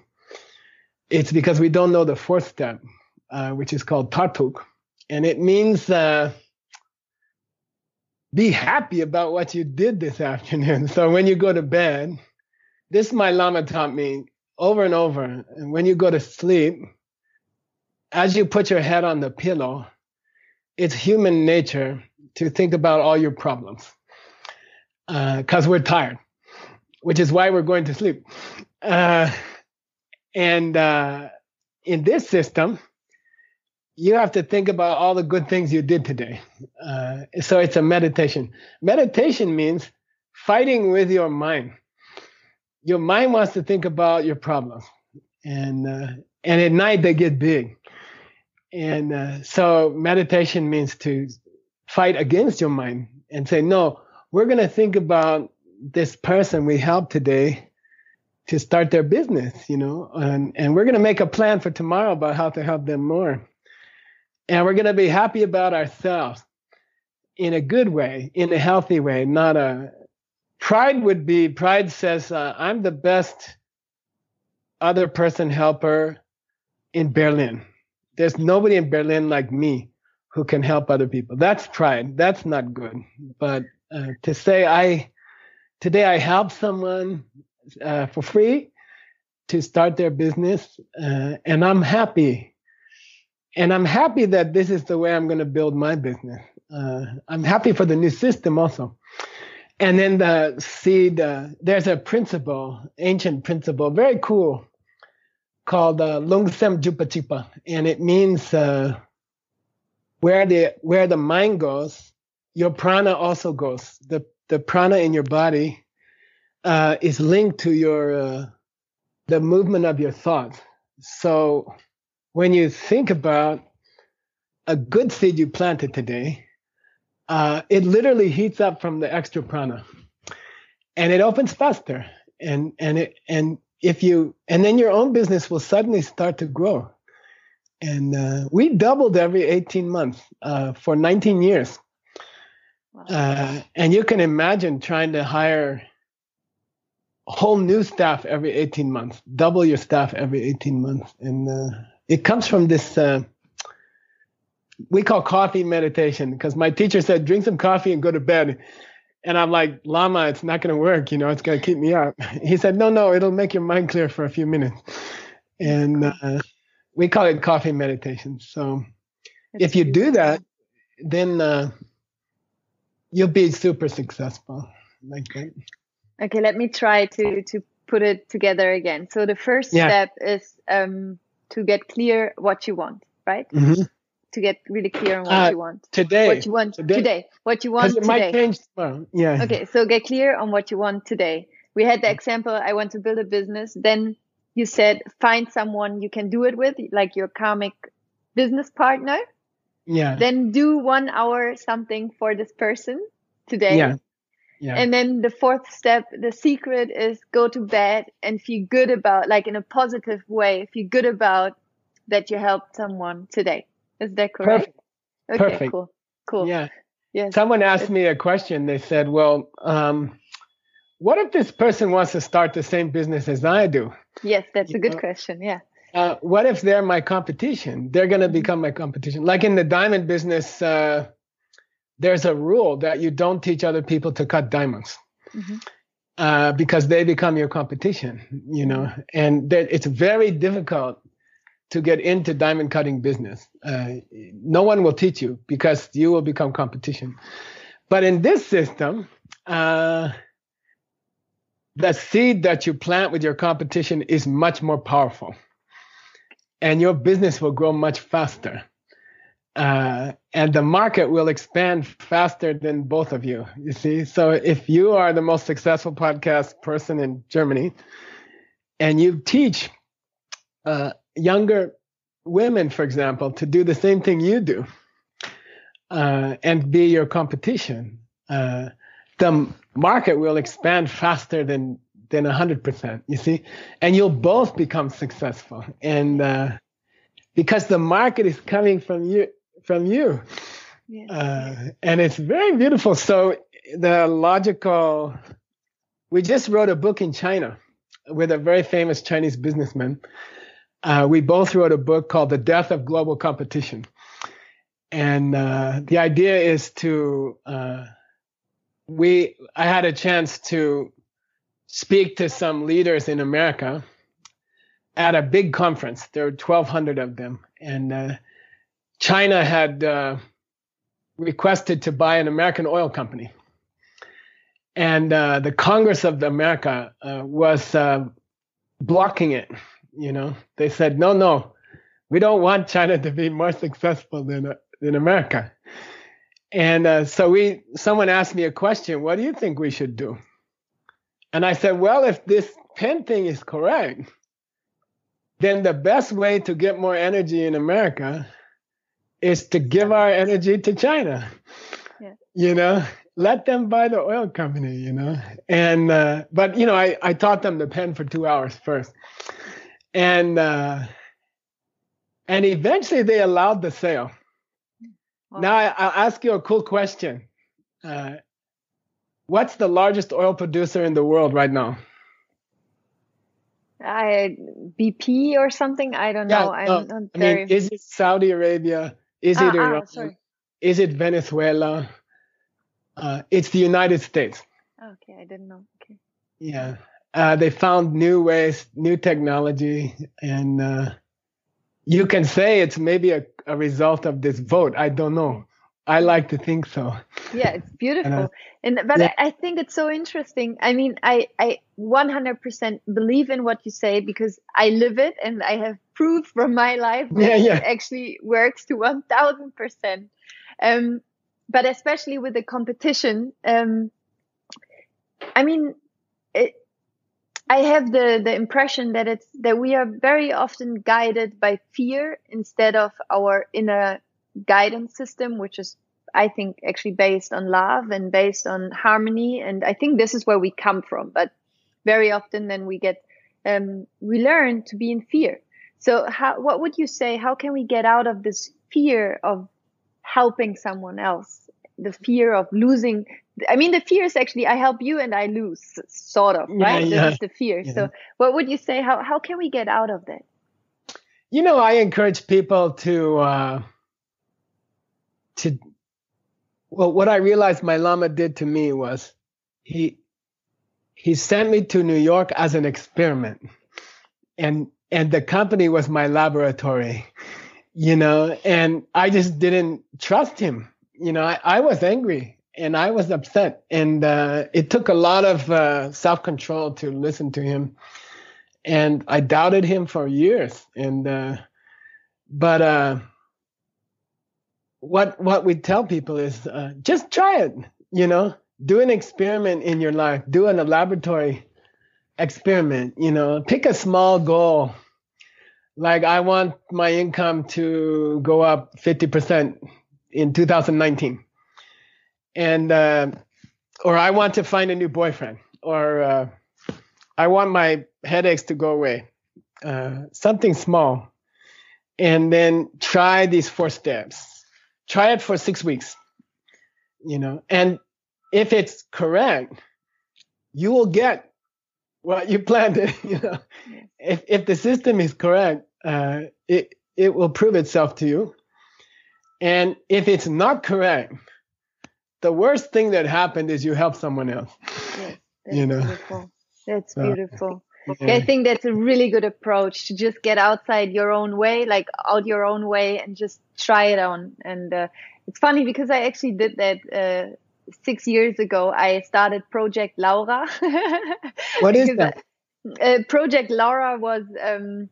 It's because we don't know the fourth step, uh, which is called Tartuk. And it means uh, be happy about what you did this afternoon. So when you go to bed, this my Lama taught me over and over. And when you go to sleep, as you put your head on the pillow, it's human nature to think about all your problems because uh, we're tired, which is why we're going to sleep. Uh, and uh, in this system, you have to think about all the good things you did today. Uh, so it's a meditation. Meditation means fighting with your mind. Your mind wants to think about your problems. And uh, and at night they get big. And uh, so meditation means to fight against your mind and say, no, we're going to think about this person we helped today to start their business, you know, and, and we're going to make a plan for tomorrow about how to help them more. And we're going to be happy about ourselves in a good way, in a healthy way, not a pride would be pride says, uh, I'm the best other person helper in Berlin. There's nobody in Berlin like me who can help other people. That's pride. That's not good. But uh, to say I today I helped someone uh, for free to start their business uh, and I'm happy. And I'm happy that this is the way I'm going to build my business. Uh, I'm happy for the new system also. And then the seed, uh, there's a principle, ancient principle, very cool, called uh, Lungsem Jupa Chipa. And it means uh, where the where the mind goes, your prana also goes. The the prana in your body uh, is linked to your uh, the movement of your thoughts. So when you think about a good seed you planted today, uh, it literally heats up from the extra prana, and it opens faster. And and it, and if you and then your own business will suddenly start to grow. And uh, we doubled every eighteen months uh, for nineteen years. Wow. Uh, and you can imagine trying to hire whole new staff every eighteen months, double your staff every eighteen months, and. Uh, It comes from this, uh, we call coffee meditation, because my teacher said, drink some coffee and go to bed. And I'm like, Lama, it's not going to work. You know, it's going to keep me up. He said, no, no, it'll make your mind clear for a few minutes. And uh, we call it coffee meditation. So that's if you beautiful. do that, then uh, you'll be super successful. Like that. Okay, let me try to, to put it together again. So the first yeah. step is... Um, to get clear what you want, right? Mm-hmm. To get really clear on what uh, you want. Today. What you want today. today. What you want today. It might change tomorrow. Yeah. Okay, so get clear on what you want today. We had the example, I want to build a business. Then you said, find someone you can do it with, like your karmic business partner. Yeah. Then do one hour something for this person today. Yeah. Yeah. And then the fourth step, the secret is go to bed and feel good about, like in a positive way, feel good about that you helped someone today. Is that correct? Perfect. Okay, Perfect. cool. Cool. Yeah. Yes. Someone asked me a question. They said, well, um, what if this person wants to start the same business as I do? Yes, that's you a good know? question. Yeah. Uh, what if they're my competition? They're going to become my competition. Like in the diamond business, uh, there's a rule that you don't teach other people to cut diamonds mm-hmm. uh, because they become your competition, you know, and it's very difficult to get into diamond cutting business. Uh, no one will teach you because you will become competition. But in this system, uh, the seed that you plant with your competition is much more powerful and your business will grow much faster. Uh, and the market will expand faster than both of you, you see? So if you are the most successful podcast person in Germany and you teach uh, younger women, for example, to do the same thing you do uh, and be your competition, uh, the market will expand faster than, than one hundred percent, you see? And you'll both become successful. And uh, because the market is coming from you, from you. Yes. Uh, and it's very beautiful. So the logical, we just wrote a book in China with a very famous Chinese businessman. Uh, we both wrote a book called The Death of Global Competition. And uh, the idea is to, uh, we, I had a chance to speak to some leaders in America at a big conference. There were twelve hundred of them. And uh, China had uh, requested to buy an American oil company. And uh, the Congress of America uh, was uh, blocking it. You know, they said, no, no, we don't want China to be more successful than uh, than America. And uh, so we, someone asked me a question, what do you think we should do? And I said, well, if this pen thing is correct, then the best way to get more energy in America is to give our energy to China. Yeah. You know, let them buy the oil company, you know. And, uh, but, you know, I, I taught them the pen for two hours first. And uh, and eventually they allowed the sale. Wow. Now I, I'll ask you a cool question. Uh, what's the largest oil producer in the world right now? I, B P or something? I don't yeah, know. I'm uh, not very... I mean, is it Saudi Arabia? Is ah, it Iran? Ah, is it Venezuela? Uh, it's the United States. Okay, I didn't know. Okay. Yeah. Uh, they found new ways, new technology, and uh, you can say it's maybe a, a result of this vote. I don't know. I like to think so. Yeah, it's beautiful. and, uh, and But yeah. I, I think it's so interesting. I mean, I, I one hundred percent believe in what you say because I live it and I have proof from my life that yeah, yeah. it actually works to one thousand percent. Um, but especially with the competition, um, I mean, it, I have the, the impression that it's that we are very often guided by fear instead of our inner guidance system, which is, I think, actually based on love and based on harmony. And I think this is where we come from. But very often then we get um, we learn to be in fear. So how, what would you say? How can we get out of this fear of helping someone else? The fear of losing. I mean, the fear is actually, I help you and I lose, sort of, right? Yeah, yeah. This is the fear. Yeah. So what would you say? How how can we get out of that? You know, I encourage people to, uh, to well, what I realized my Lama did to me was he he sent me to New York as an experiment. And and the company was my laboratory, you know, and I just didn't trust him. You know, I, I was angry. And I was upset, and uh, it took a lot of uh, self-control to listen to him, and I doubted him for years. And uh, but uh, what what we tell people is uh, just try it. You know, do an experiment in your life, do an laboratory experiment. You know, pick a small goal, like I want my income to go up fifty percent in two thousand nineteen. And, uh, or I want to find a new boyfriend, or uh, I want my headaches to go away, uh, something small. And then try these four steps, try it for six weeks, you know, and if it's correct, you will get what you planned it, you know, if, if the system is correct, uh, it, it will prove itself to you. And if it's not correct, the worst thing that happened is you help someone else. Yes, that's you know, beautiful. That's so, beautiful. Okay. I think that's a really good approach to just get outside your own way, like out your own way, and just try it on. And uh, it's funny because I actually did that uh, six years ago. I started Project Laura. What is that? I, uh, Project Laura was. Um,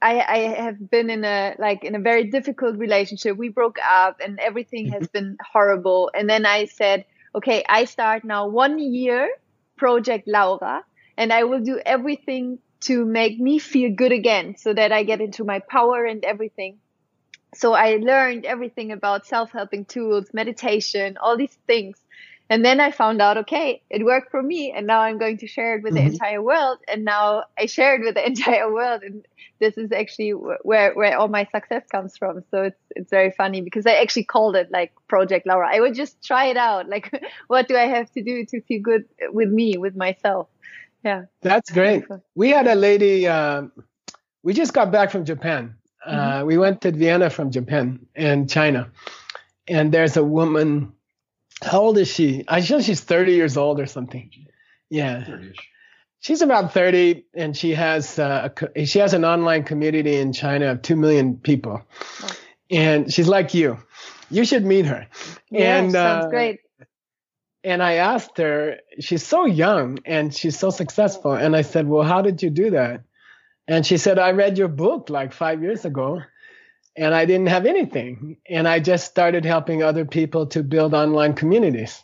I, I have been in a like in a very difficult relationship. We broke up and everything mm-hmm. has been horrible. And then I said, okay, I start now one year Project Laura, and I will do everything to make me feel good again so that I get into my power and everything. So I learned everything about self-helping tools, meditation, all these things. And then I found out, okay, it worked for me. And now I'm going to share it with mm-hmm. the entire world. And now I share it with the entire world. And this is actually where, where all my success comes from. So it's, it's very funny because I actually called it like Project Laura. I would just try it out. Like, what do I have to do to feel good with me, with myself? Yeah. That's great. We had a lady, uh, we just got back from Japan. Uh, mm-hmm. We went to Vienna from Japan and China. And there's a woman. How old is she? I think she's thirty years old or something. Yeah, thirty-ish. She's about thirty, and she has uh, a, she has an online community in China of two million people. Oh. And she's like you. You should meet her. Yeah, and, sounds uh, great. And I asked her. She's so young, and she's so successful. And I said, "Well, how did you do that?" And she said, "I read your book like five years ago. And I didn't have anything. And I just started helping other people to build online communities.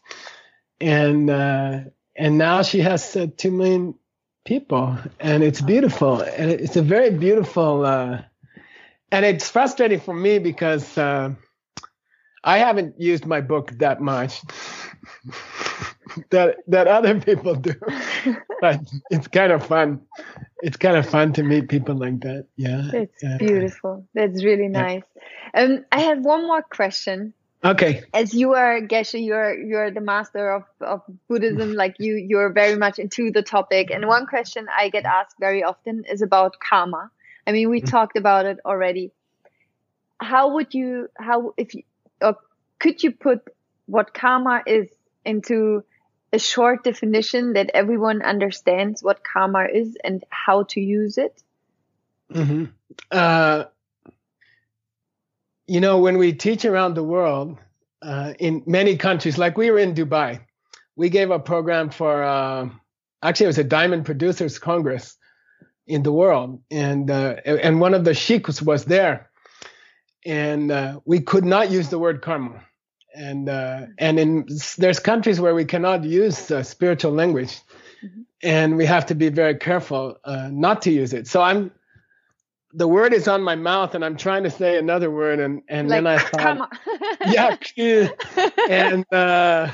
And uh, and now she has uh, two million people. And it's beautiful. And it's a very beautiful. Uh, and it's frustrating for me because uh, I haven't used my book that much that that other people do. But it's kind of fun. It's kind of fun to meet people like that. Yeah. It's yeah. beautiful. That's really nice. Yeah. Um, I have one more question. Okay. As you are, Geshe, you're you're the master of, of Buddhism, like you you're very much into the topic. And one question I get asked very often is about karma. I mean, we mm-hmm. talked about it already. How would you how if you, or could you put what karma is into a short definition that everyone understands what karma is and how to use it? Mm-hmm. Uh, you know, when we teach around the world, uh, in many countries, like we were in Dubai, we gave a program for, uh, actually it was a Diamond Producers Congress in the world. And, uh, and one of the sheikhs was there. And uh, we could not use the word karma. And uh, and in there's countries where we cannot use uh, spiritual language, mm-hmm. and we have to be very careful uh, not to use it. So I'm, the word is on my mouth, and I'm trying to say another word, and, and like, then I thought, come on. yeah, and uh,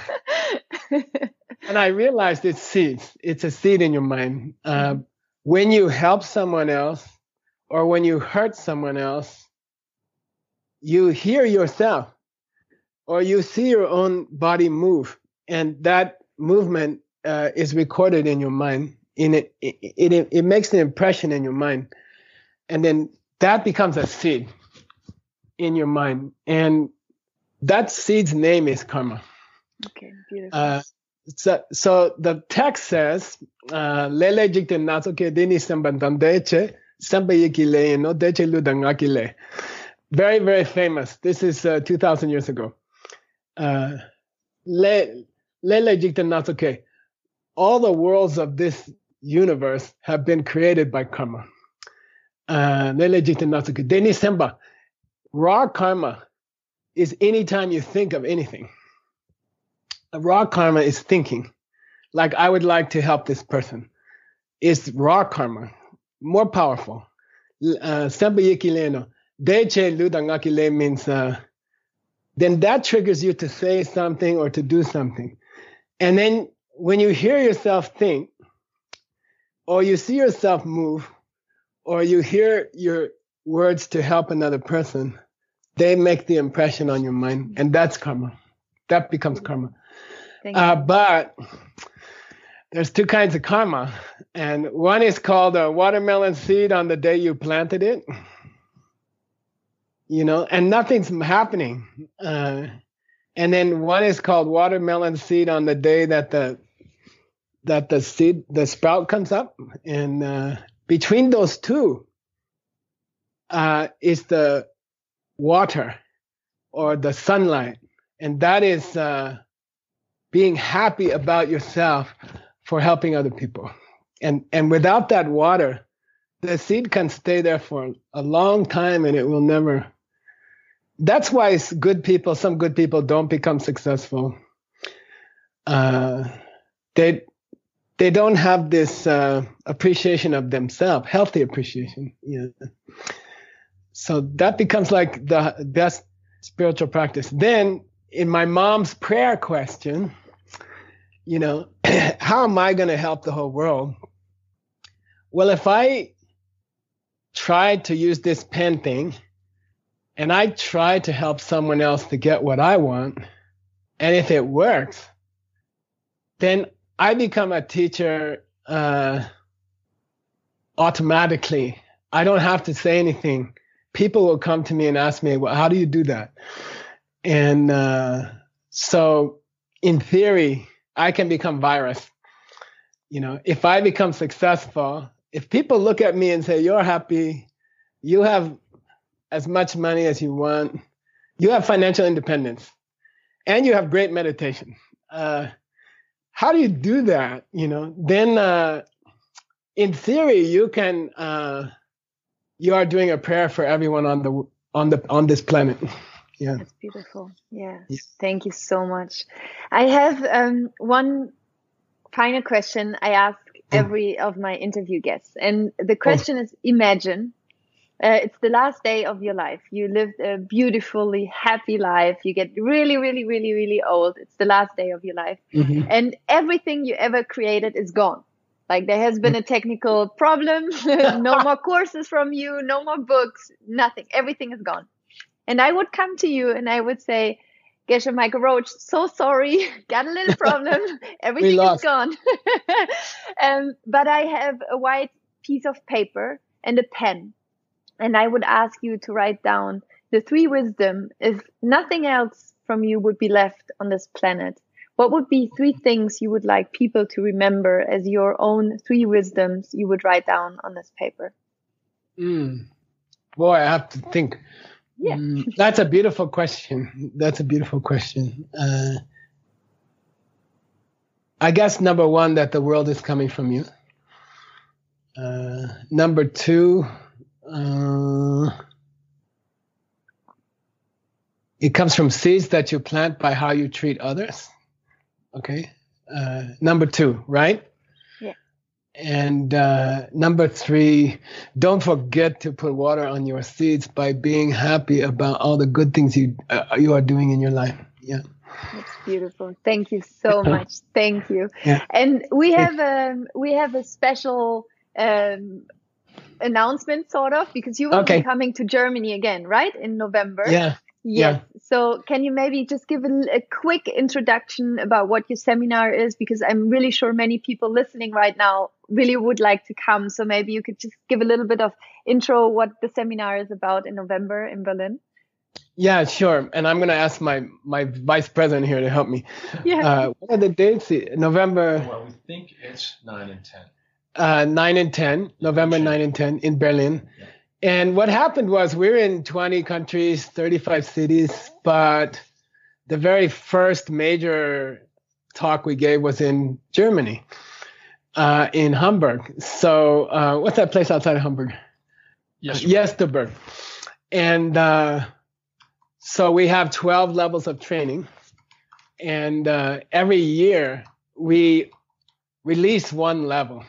and I realized it's seeds. It's a seed in your mind. Uh, when you help someone else, or when you hurt someone else, you hear yourself. Or you see your own body move, and that movement uh, is recorded in your mind. In it, it, it, it makes an impression in your mind, and then that becomes a seed in your mind. And that seed's name is karma. Okay, beautiful. Uh, so, so the text says, "Lele jikte nasoke dini sambandamdeche sambayikile no deche ludangakile." Very, very famous. This is uh, two thousand years ago. Uh, all the worlds of this universe have been created by karma. Uh, raw karma is anytime you think of anything. Raw karma is thinking. Like, I would like to help this person. It's raw karma, more powerful. Uh, means uh, then that triggers you to say something or to do something. And then when you hear yourself think, or you see yourself move, or you hear your words to help another person, they make the impression on your mind. And that's karma. That becomes karma. Uh, but there's two kinds of karma. And one is called a watermelon seed on the day you planted it. You know, and nothing's happening. Uh, and then one is called watermelon seed on the day that the that the seed, the sprout comes up. And uh, between those two uh, is the water or the sunlight. And that is uh, being happy about yourself for helping other people. And and without that water, the seed can stay there for a long time and it will never. That's why it's good people, some good people don't become successful. Uh, they they don't have this uh, appreciation of themselves, healthy appreciation. Yeah. So that becomes like the best spiritual practice. Then in my mom's prayer question, you know, how am I going to help the whole world? Well, if I try to use this pen thing and I try to help someone else to get what I want, and if it works, then I become a teacher uh, automatically. I don't have to say anything. People will come to me and ask me, well, how do you do that? And uh, so in theory, I can become virus. You know, if I become successful, if people look at me and say, you're happy, you have as much money as you want, you have financial independence, and you have great meditation. Uh, how do you do that? You know, then uh, in theory, you can, uh, you are doing a prayer for everyone on the, on the, on this planet. Yeah. That's beautiful. Yes. Yeah. Thank you so much. I have um, one final question I ask every of my interview guests. And the question oh. is, imagine uh, it's the last day of your life. You lived a beautifully happy life. You get really, really, really, really old. It's the last day of your life. Mm-hmm. And everything you ever created is gone. Like there has been a technical problem. No more courses from you. No more books. Nothing. Everything is gone. And I would come to you and I would say, Geshe Michael Roach, so sorry, got a little problem. Everything is gone. um, but I have a white piece of paper and a pen. And I would ask you to write down the three wisdom. If nothing else from you would be left on this planet, what would be three things you would like people to remember as your own three wisdoms you would write down on this paper? Mm. Boy, I have to think. Yeah. Mm, that's a beautiful question. That's a beautiful question. Uh, I guess number one, that the world is coming from you. Uh, number two, uh, it comes from seeds that you plant by how you treat others. Okay. Uh, number two, right? Yeah. And uh, number three, don't forget to put water on your seeds by being happy about all the good things you uh, you are doing in your life. Yeah. That's beautiful. Thank you so much. Thank you. Yeah. And we have a we have a special um, announcement, sort of, because you will okay. be coming to Germany again, right, in November? Yeah. Yes. Yeah. So can you maybe just give a, a quick introduction about what your seminar is? Because I'm really sure many people listening right now really would like to come. So maybe you could just give a little bit of intro what the seminar is about in November in Berlin. Yeah, sure. And I'm going to ask my, my vice president here to help me. Yeah. Uh, what are the dates? November. Well, we think it's nine and ten. Uh, nine and ten. November nine and ten in Berlin. Yeah. And what happened was we're in twenty countries, thirty-five cities, but the very first major talk we gave was in Germany, uh, in Hamburg. So uh, what's that place outside of Hamburg? Yesterberg. And uh, so we have twelve levels of training. And uh, every year we release one level.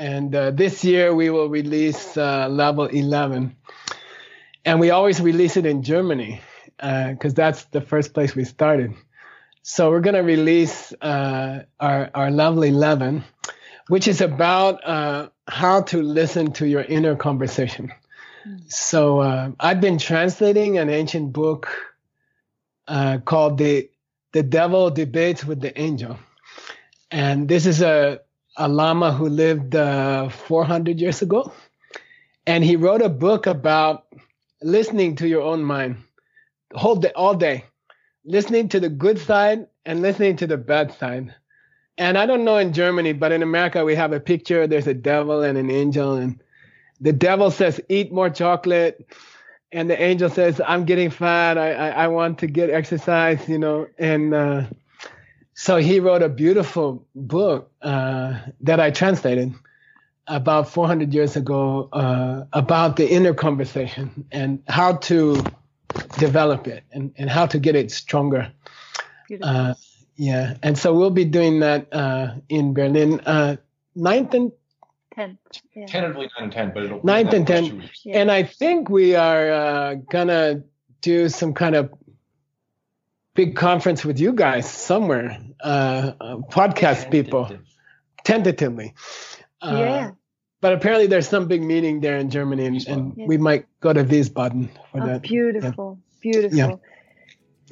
And uh, this year we will release uh, level eleven, and we always release it in Germany because uh, that's the first place we started. So we're going to release uh, our, our level eleven, which is about uh, how to listen to your inner conversation. So uh, I've been translating an ancient book uh, called The The Devil Debates with the Angel. And this is a a Lama who lived uh, four hundred years ago. And he wrote a book about listening to your own mind the whole day, all day, listening to the good side and listening to the bad side. And I don't know in Germany, but in America, we have a picture. There's a devil and an angel. And the devil says, eat more chocolate. And the angel says, I'm getting fat. I, I, I want to get exercise, you know, and, uh, so he wrote a beautiful book uh, that I translated about four hundred years ago uh, about the inner conversation and how to develop it and, and how to get it stronger. Uh, yeah. And so we'll be doing that uh, in Berlin, uh, ninth and tenth. Yeah. Tentatively nine and ten, but it'll be ninth and tenth. Yeah. And I think we are uh, going to do some kind of big conference with you guys somewhere, uh, uh, podcast Tentative. people, tentatively. Uh, yeah. But apparently there's some big meeting there in Germany, and, and yeah. we might go to Wiesbaden for oh, that. Beautiful, yeah. beautiful. Yeah.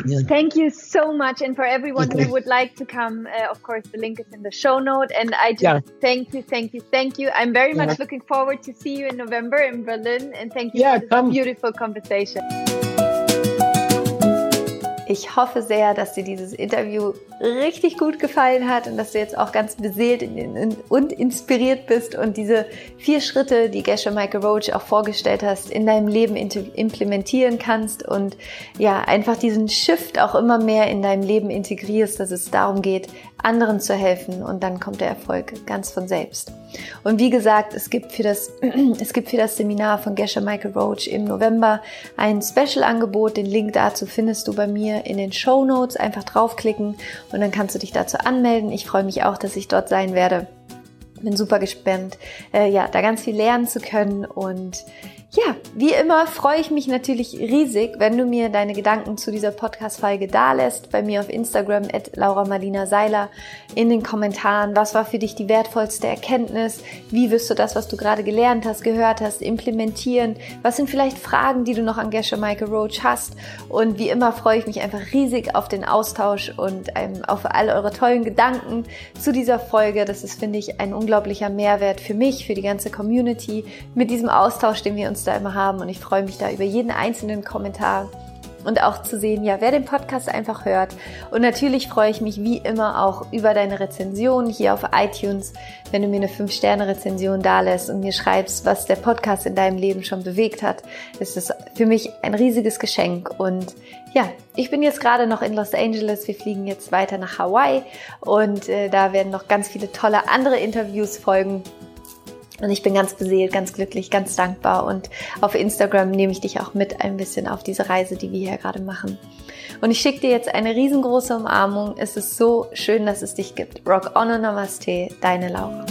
Yeah. Thank you so much. And for everyone who would like to come, uh, of course, the link is in the show note. And I just yeah. thank you, thank you, thank you. I'm very much yeah. looking forward to see you in November in Berlin. And thank you yeah, for this beautiful conversation. Ich hoffe sehr, dass dir dieses Interview richtig gut gefallen hat und dass du jetzt auch ganz beseelt und inspiriert bist und diese vier Schritte, die Geshe Michael Roach auch vorgestellt hast, in deinem Leben implementieren kannst und ja, einfach diesen Shift auch immer mehr in deinem Leben integrierst, dass es darum geht, anderen zu helfen, und dann kommt der Erfolg ganz von selbst. Und wie gesagt, es gibt für das, es gibt für das Seminar von Geshe Michael Roach im November ein Special-Angebot. Den Link dazu findest du bei mir in den Shownotes. Einfach draufklicken und dann kannst du dich dazu anmelden. Ich freue mich auch, dass ich dort sein werde. Bin super gespannt, äh, ja, da ganz viel lernen zu können. Und ja, wie immer freue ich mich natürlich riesig, wenn du mir deine Gedanken zu dieser Podcast-Folge dalässt, bei mir auf Instagram at Laura Malina Seiler, in den Kommentaren. Was war für dich die wertvollste Erkenntnis? Wie wirst du das, was du gerade gelernt hast, gehört hast, implementieren? Was sind vielleicht Fragen, die du noch an Geshe Michael Roach hast? Und wie immer freue ich mich einfach riesig auf den Austausch und ähm, auf all eure tollen Gedanken zu dieser Folge. Das ist, finde ich, ein unglaublicher Mehrwert für mich, für die ganze Community, mit diesem Austausch, den wir uns da immer haben, und ich freue mich da über jeden einzelnen Kommentar und auch zu sehen, ja, wer den Podcast einfach hört. Und natürlich freue ich mich wie immer auch über deine Rezension hier auf iTunes, wenn du mir eine fünf Sterne Rezension dalässt und mir schreibst, was der Podcast in deinem Leben schon bewegt hat. Ist es für mich ein riesiges Geschenk. Und ja, ich bin jetzt gerade noch in Los Angeles. Wir fliegen jetzt weiter nach Hawaii und äh, da werden noch ganz viele tolle andere Interviews folgen. Und ich bin ganz beseelt, ganz glücklich, ganz dankbar, und auf Instagram nehme ich dich auch mit ein bisschen auf diese Reise, die wir hier gerade machen. Und ich schicke dir jetzt eine riesengroße Umarmung. Es ist so schön, dass es dich gibt. Rock on und Namaste, deine Laura.